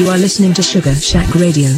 You are listening to Sugar Shack Radio.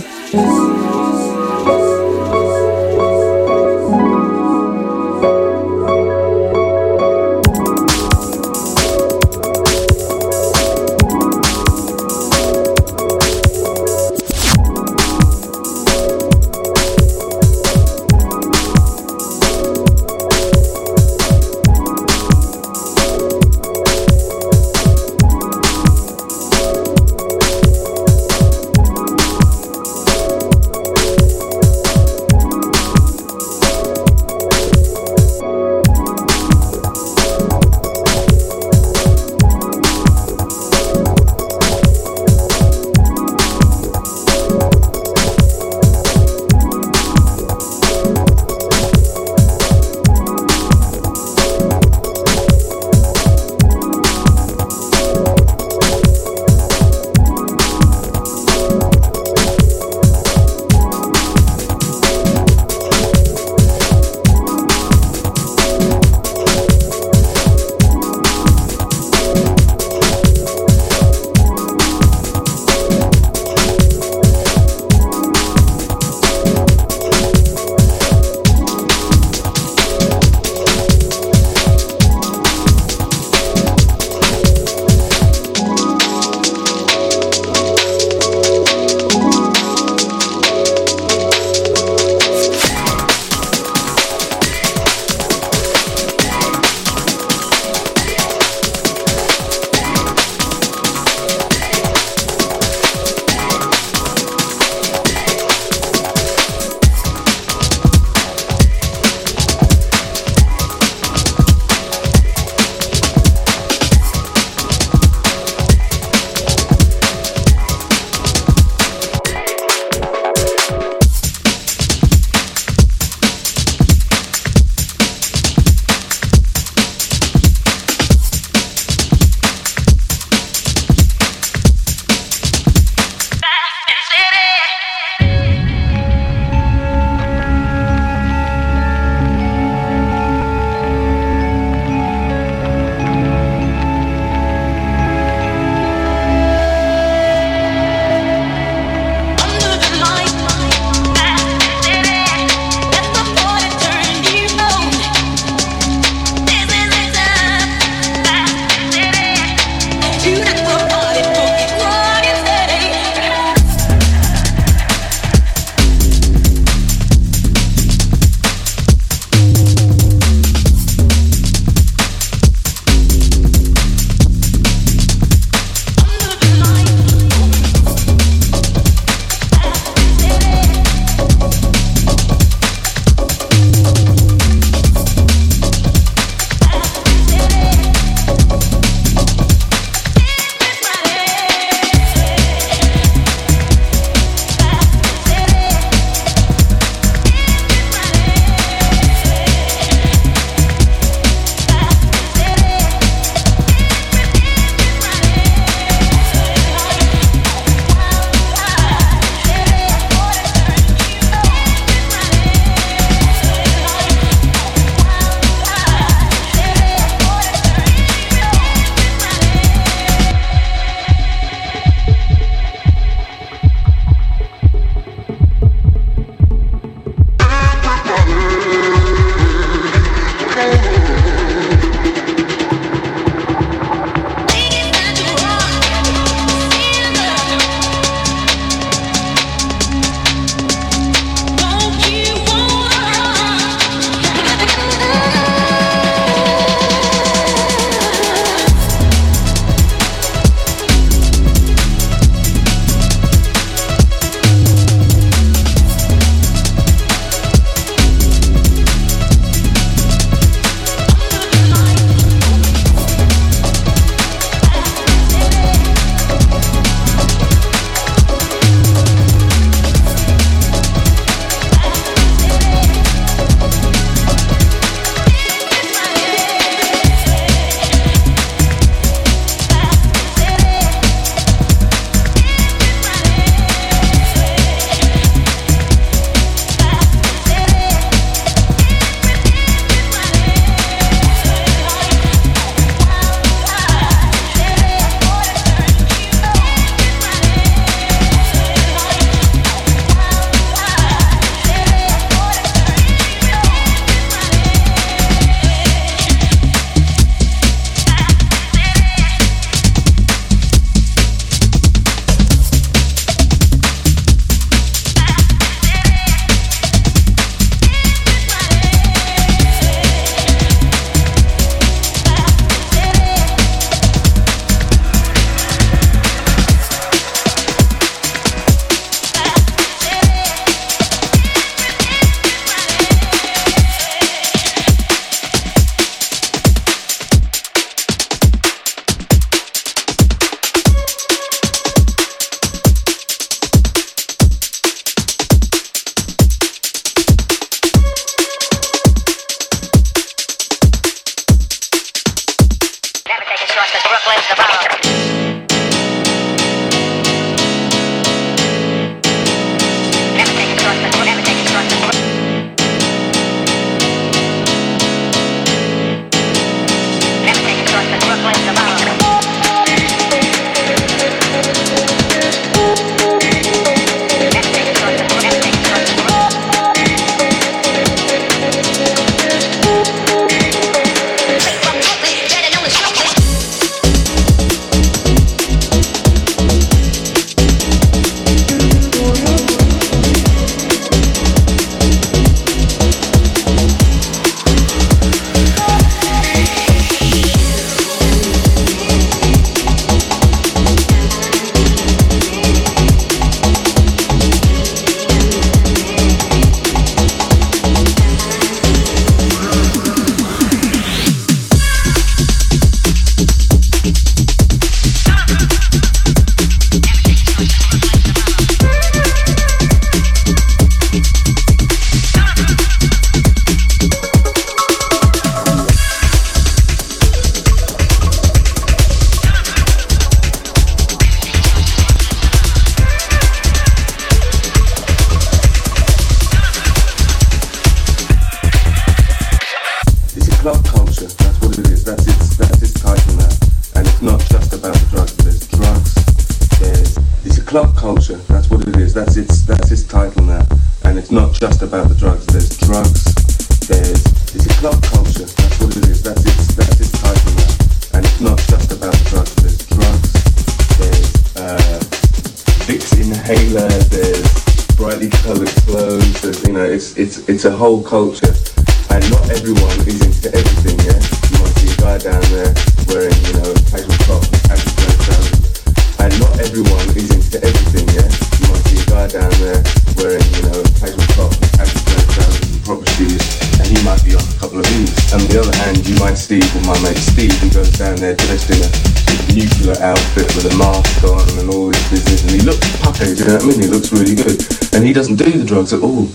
It's a whole culture, and not everyone is into everything, yeah? You might see a guy down there wearing, you know, casual top and not everyone is into everything, yeah? You might see a guy down there wearing, you know, casual top and proper shoes, and he might be on a couple of these. On the other hand, you might see, well, my mate Steve, who goes down there dressed in a nuclear outfit with a mask on and all this business, and he looks puffy, do you know what I mean? He looks really good, and he doesn't do the drugs at all.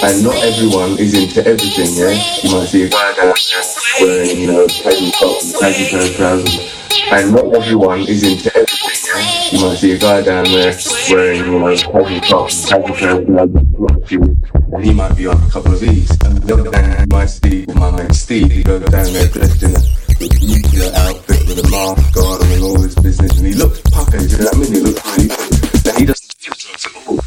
And not everyone is into everything, yeah? You might see a guy down wearing, you know, casual top and casual trousers. And not everyone is into everything, yeah? You might see a guy down there wearing, you know, casual top and casual trousers. And he might be on a couple of these. And the other hand, you might see my mate Steve, he goes down there dressed in a nuclear outfit with a mask on and all this business. And he looks pucker, you know what I mean? He looks really good. But he doesn't do drugs at all.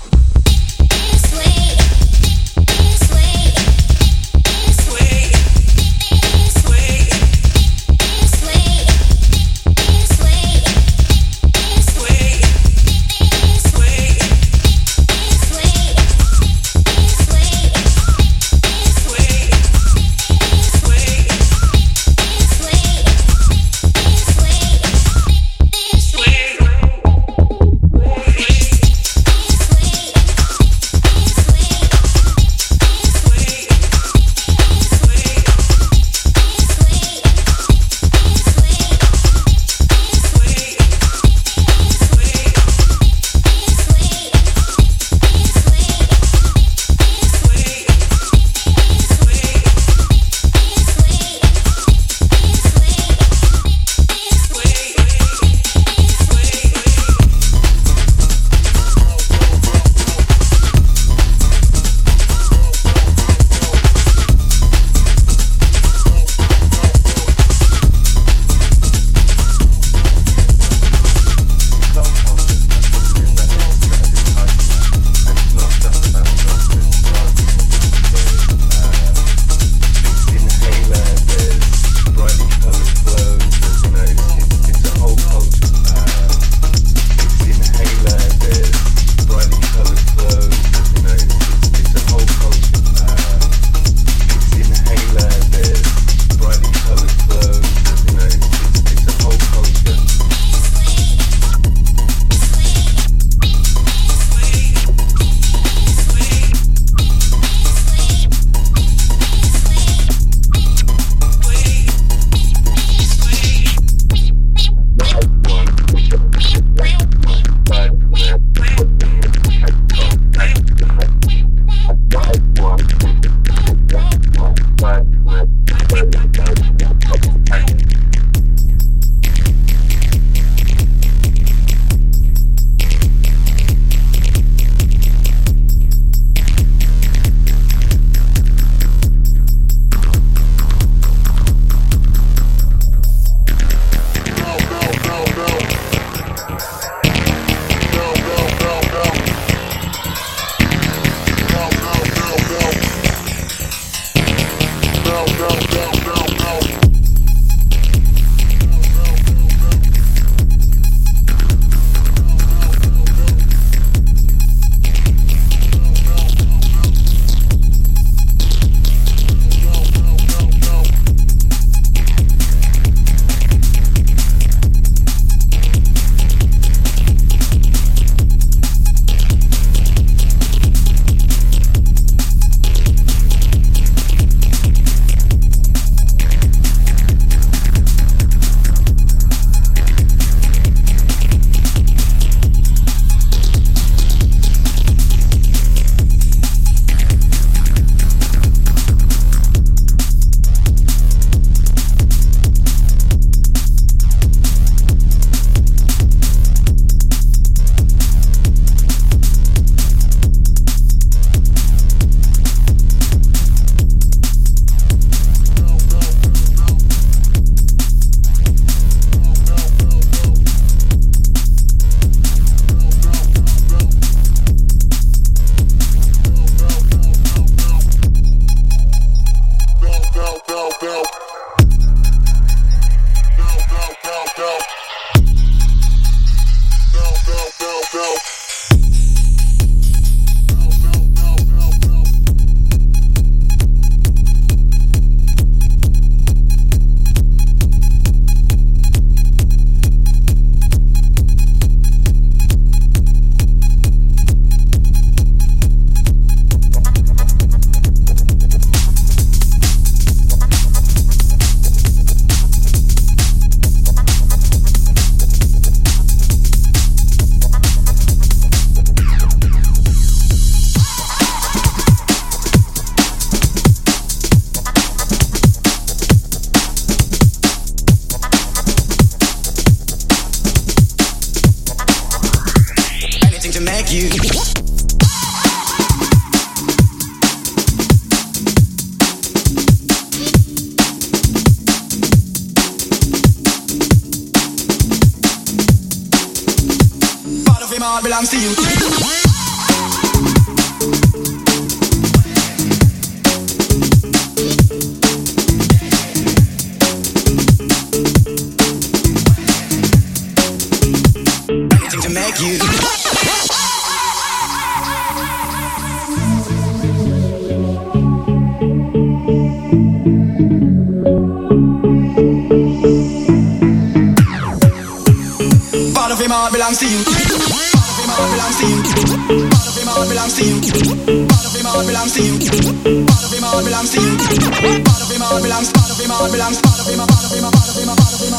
to make you. Part of him all belongs to you. Belongs to you. Part of him all belongs to you. Part of him all belongs to you. Part of him all belongs to you. Part of him all belongs to you. Part of him all belongs. Part of him all belongs. Part of him. Part of him. Part of him. Part of him. Part of him.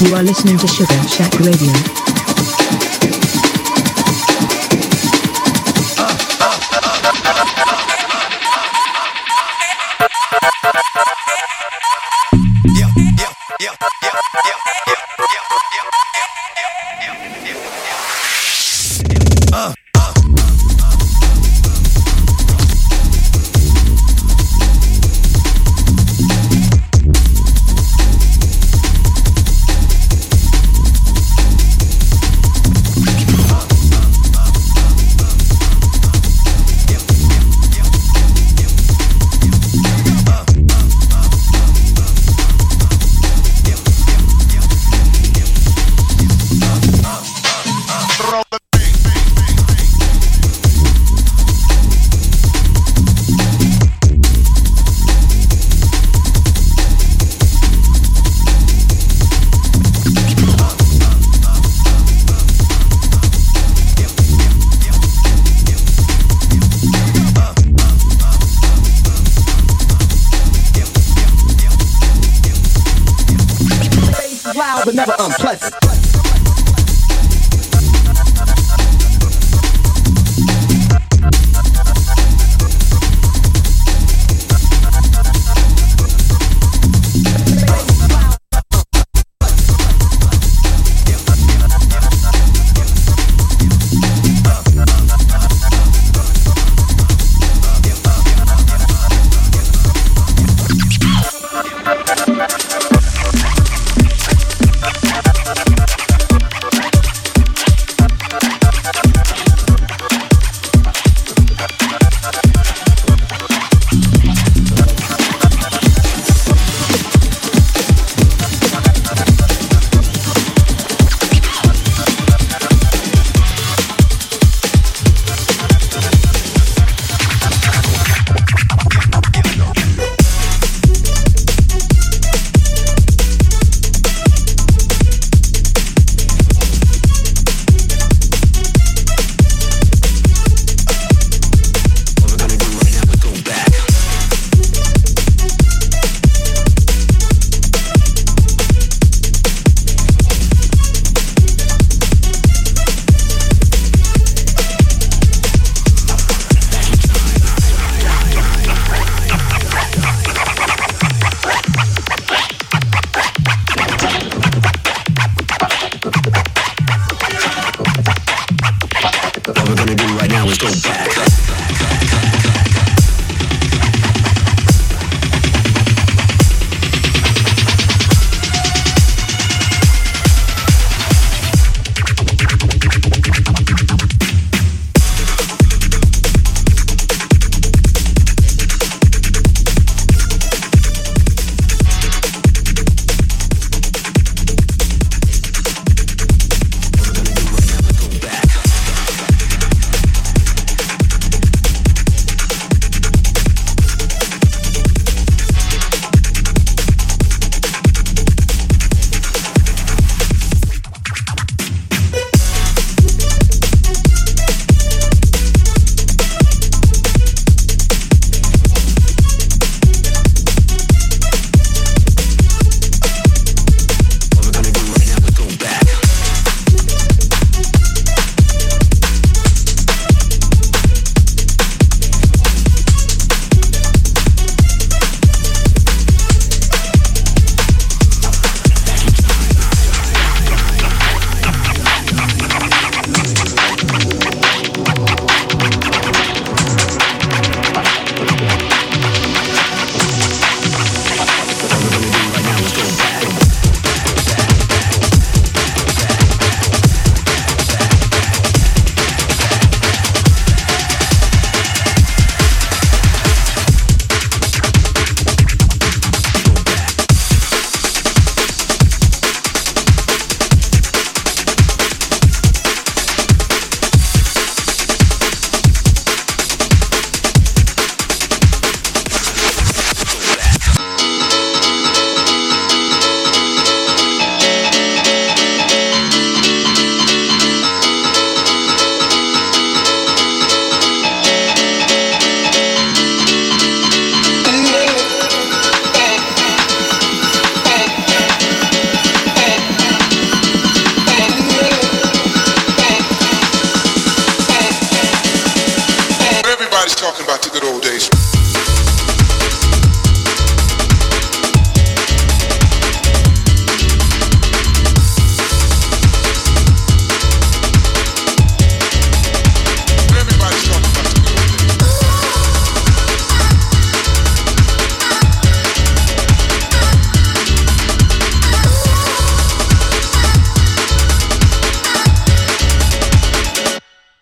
You are listening to Sugar Shack Radio.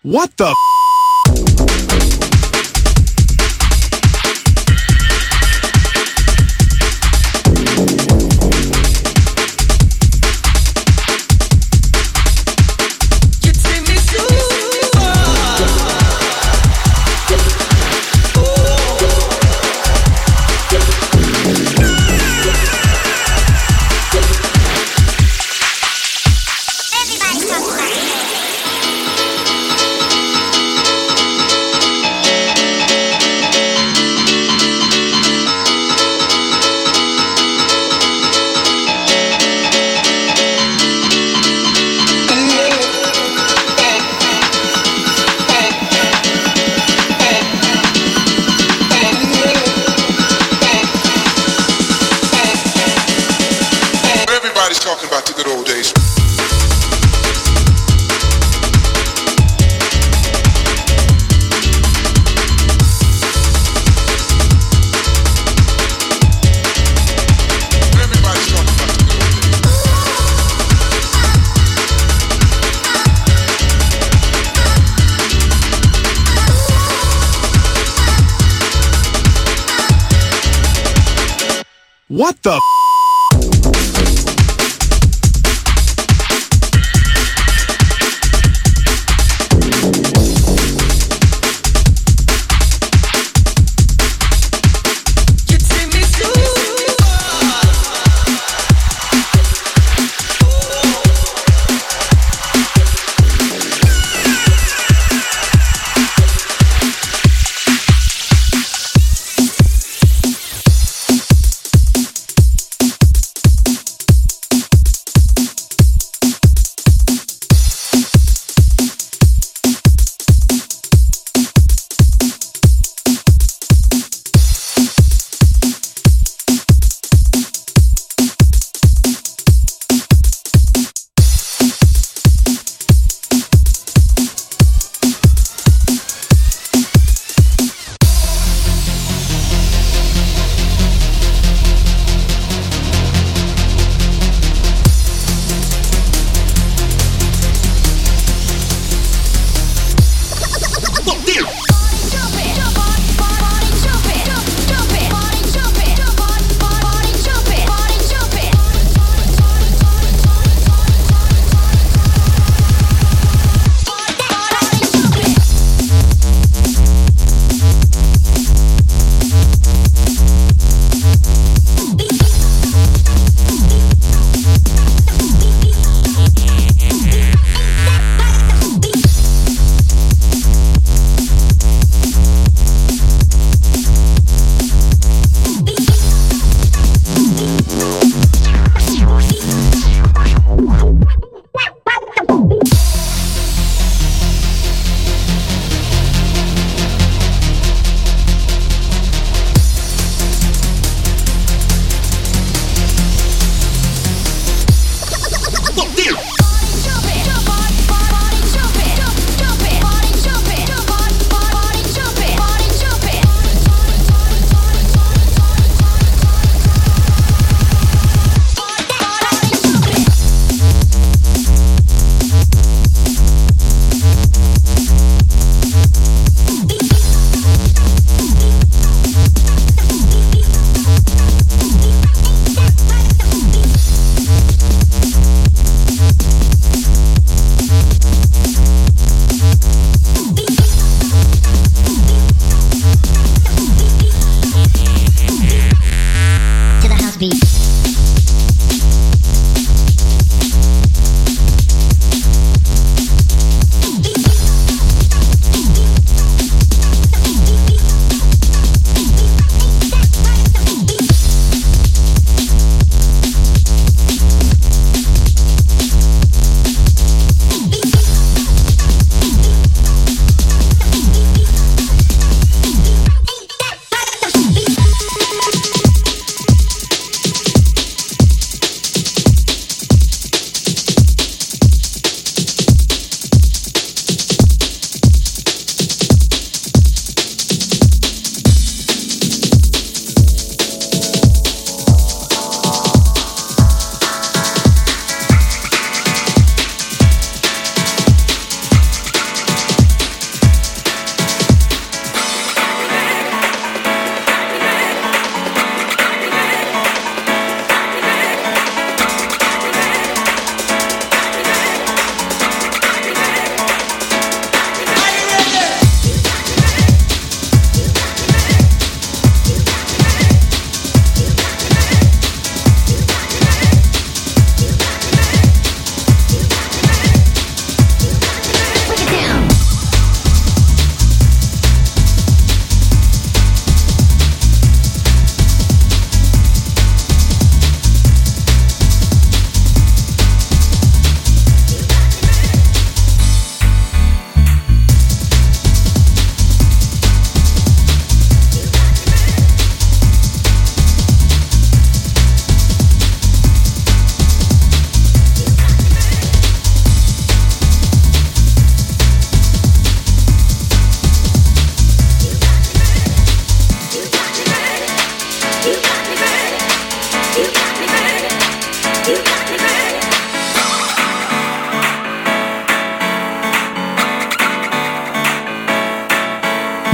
What the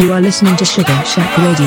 You are listening to Sugar Shack Radio.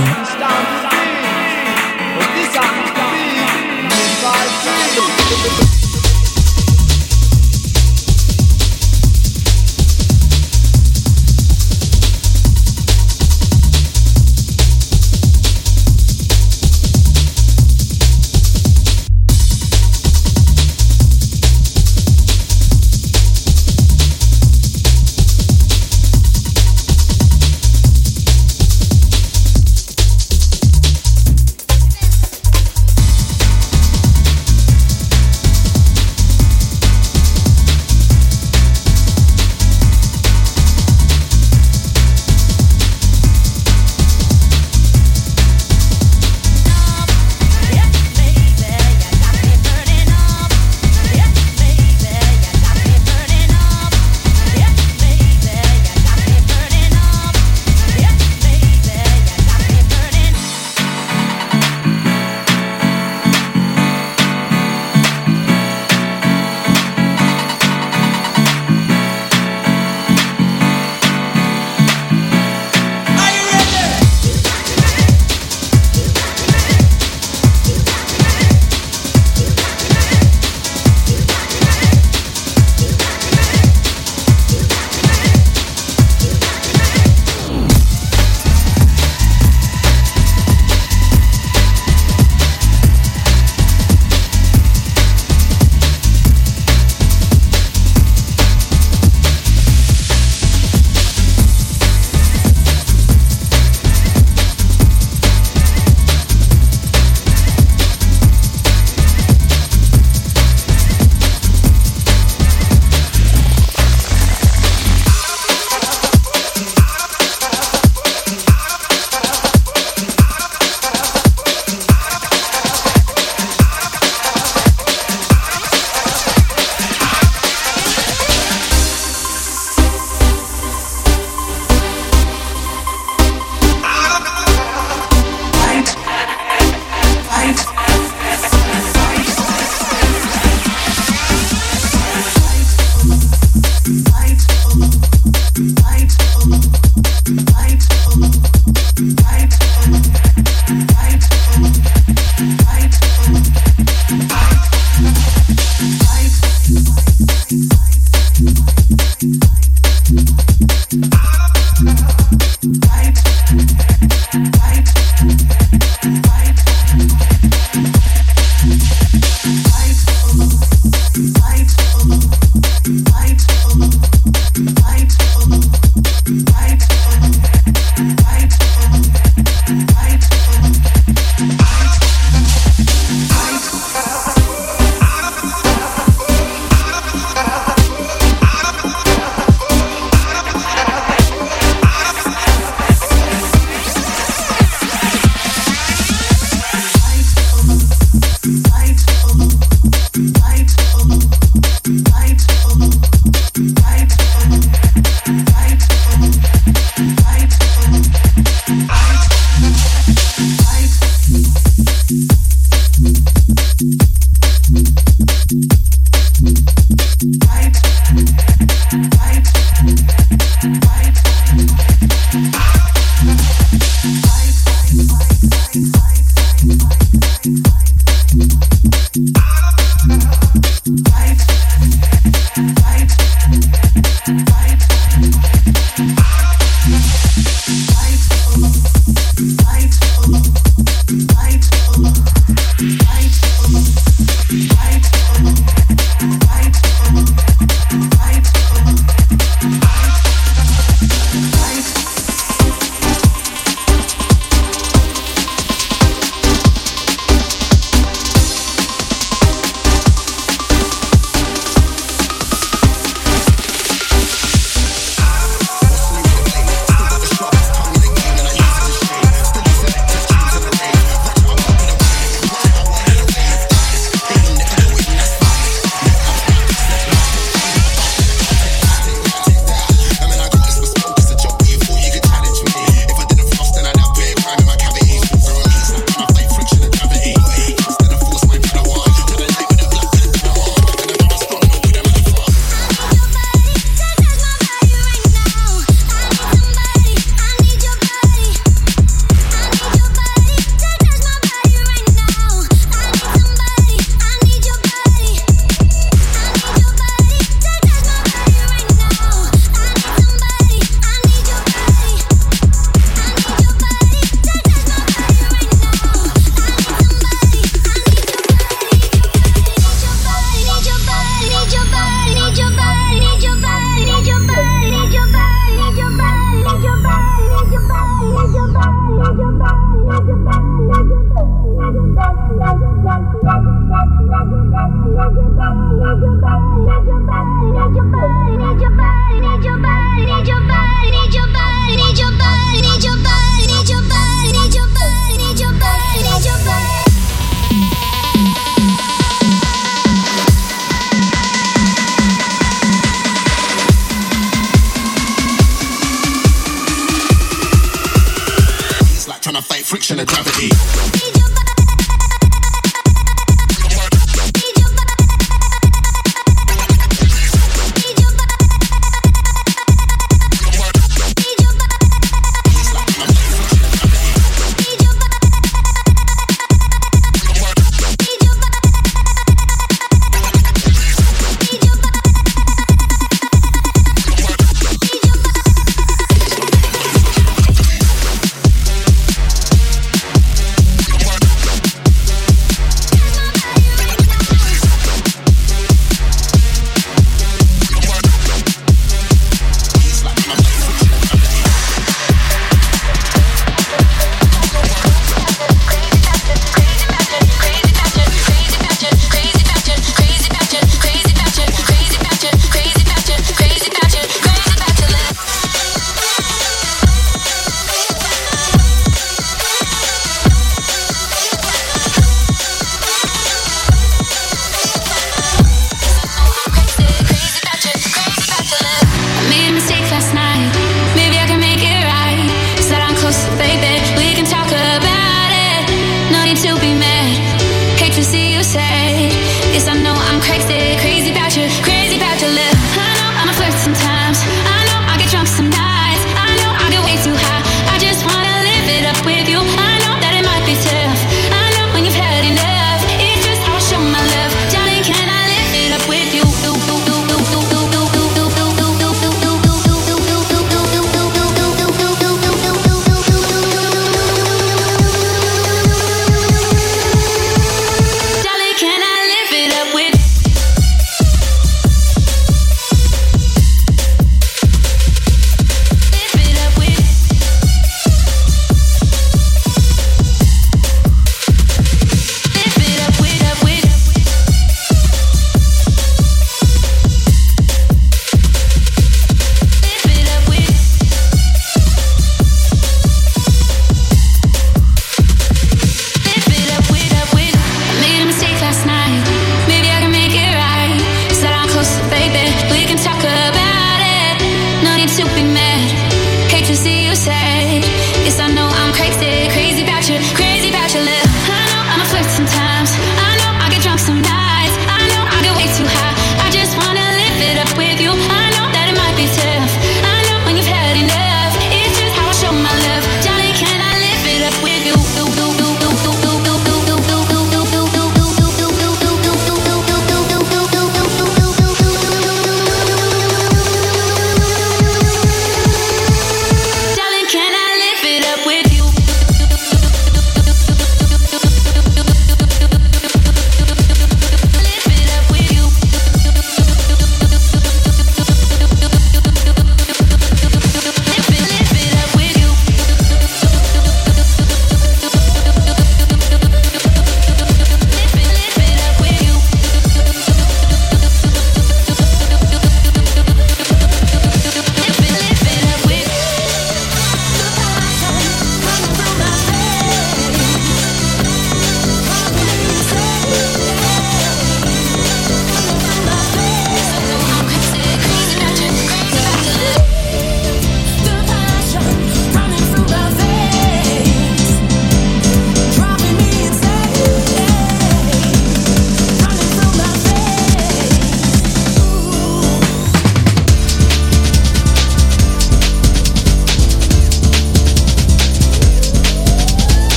friction of gravity.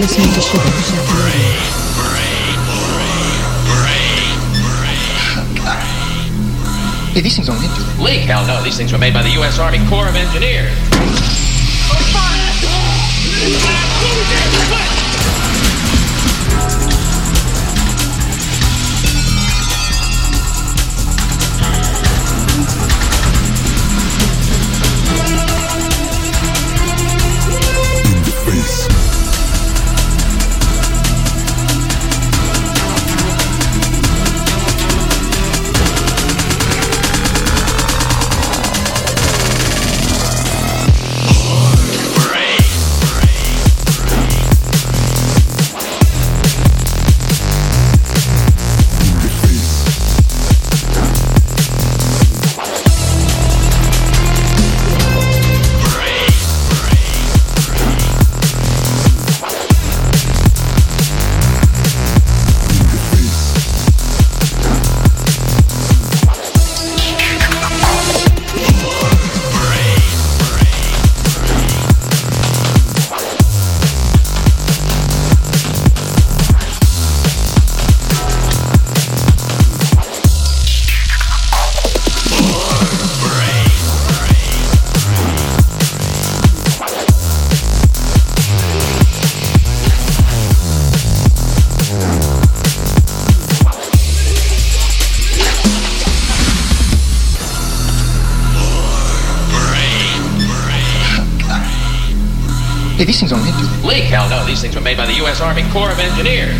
listening to Sugar Shack. Hey, these things don't hit, do they? Leak? Hell no. These things were made by the U.S. Army Corps of Engineers. Hey, these things don't hit, do they? Leak? Hell no. These things were made by the U.S. Army Corps of Engineers.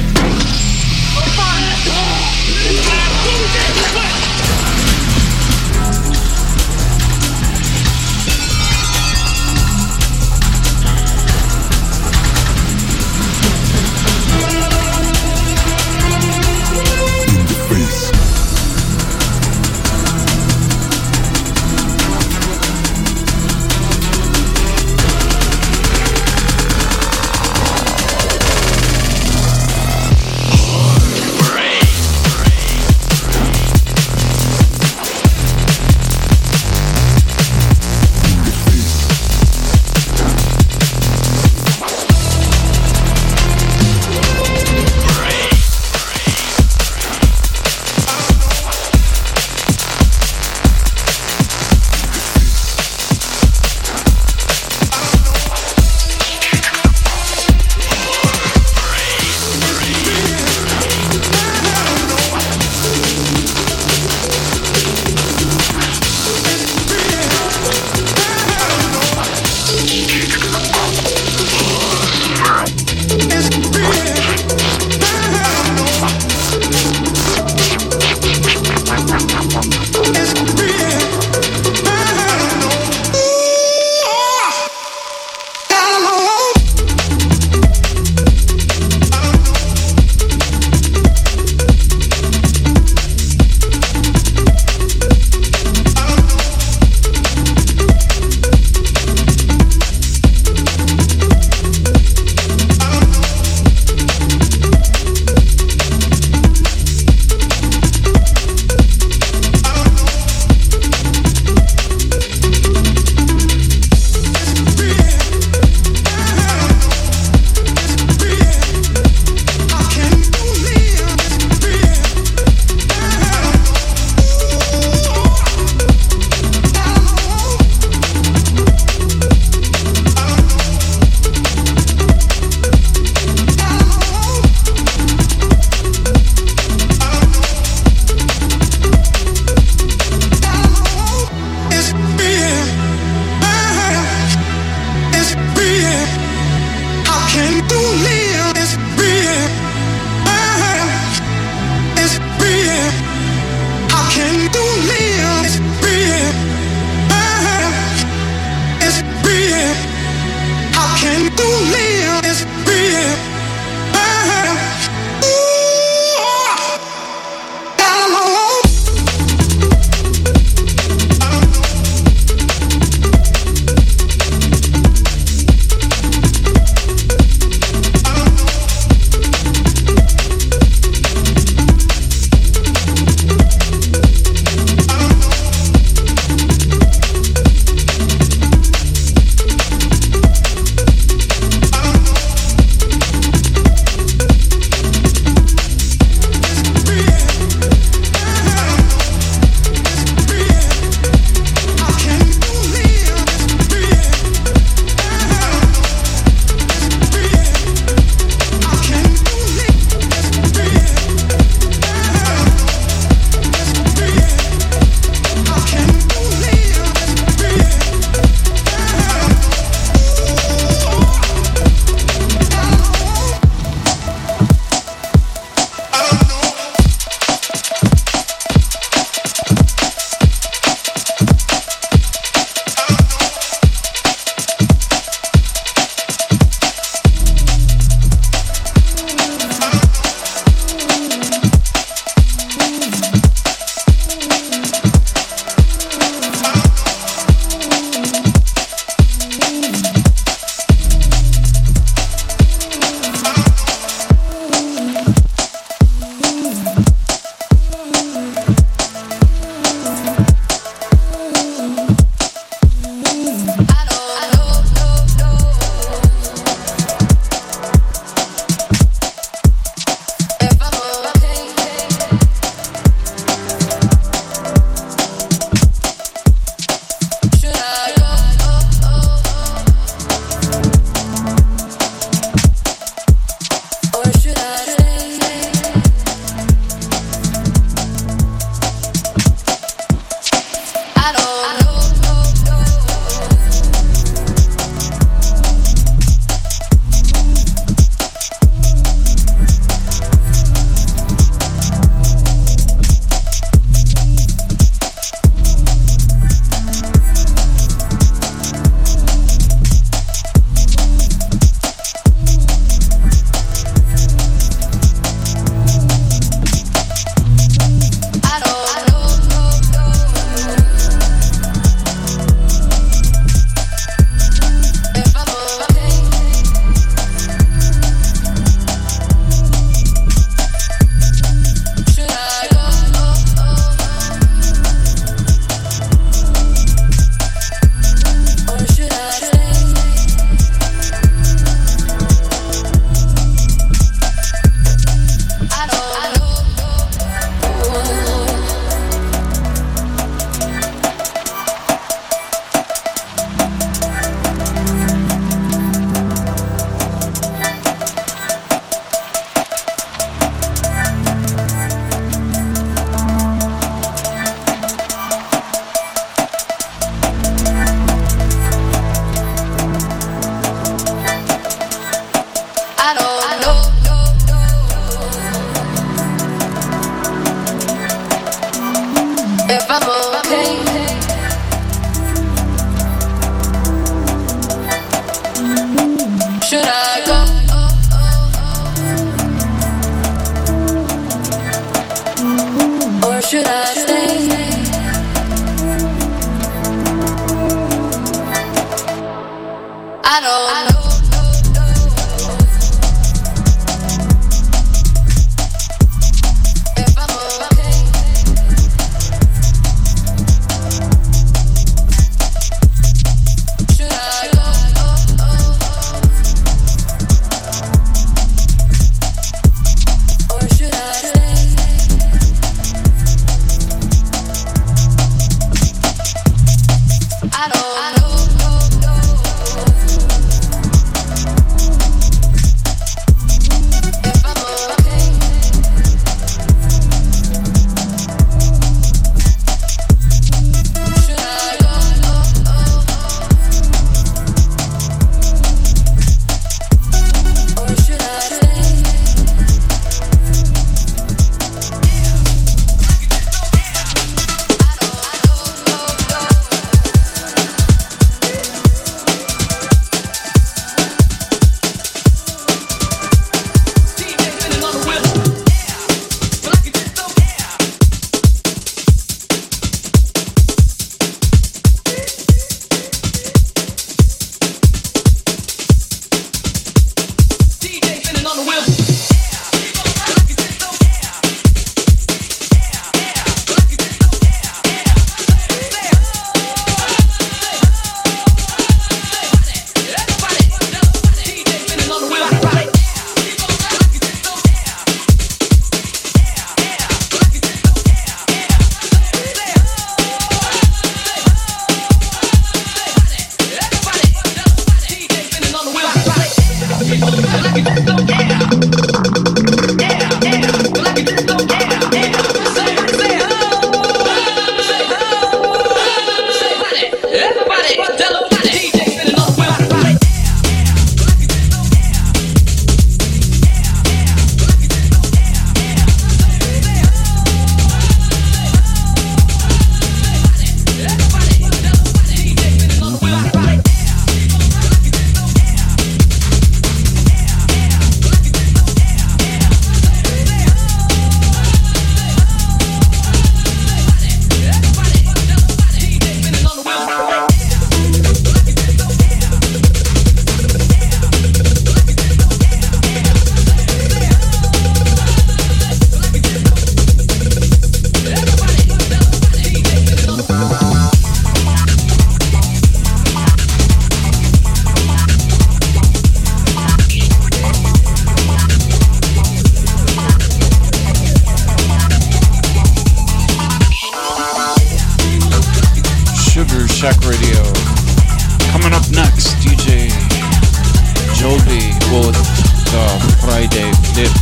dude.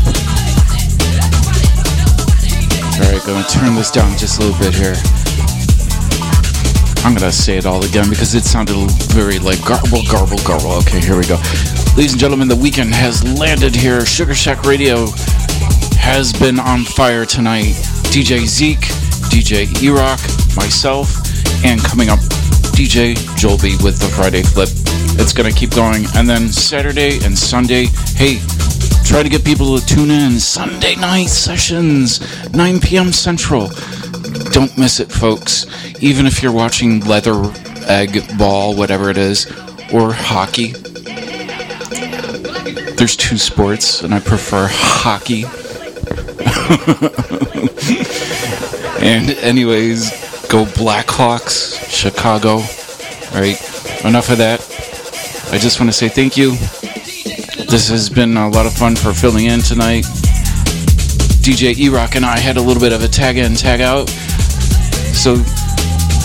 Alright, going to turn this down just a little bit here. I'm going to say it all again because it sounded very like garble. Okay, here we go. Ladies and gentlemen, the weekend has landed here. Sugar Shack Radio has been on fire tonight. DJ Zeke, DJ E-Rock, myself, and coming up, DJ Jolby with the Friday Flip. It's going to keep going. And then Saturday and Sunday, hey, try to get people to tune in. Sunday night sessions, 9 p.m. Central. Don't miss it, folks. Even if you're watching leather, egg, ball, whatever it is, or hockey. There's two sports, and I prefer hockey. And anyways, go Blackhawks, Chicago. All right, enough of that. I just want to say thank you. This has been a lot of fun for filling in tonight. DJ E-Rock and I had a little bit of a tag in, tag out. So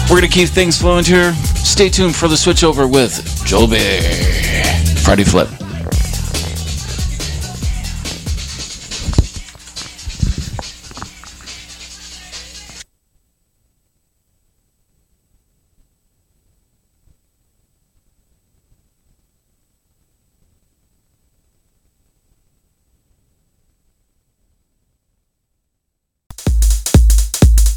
we're going to keep things flowing here. Stay tuned for the switchover with Jolby. Friday Flip.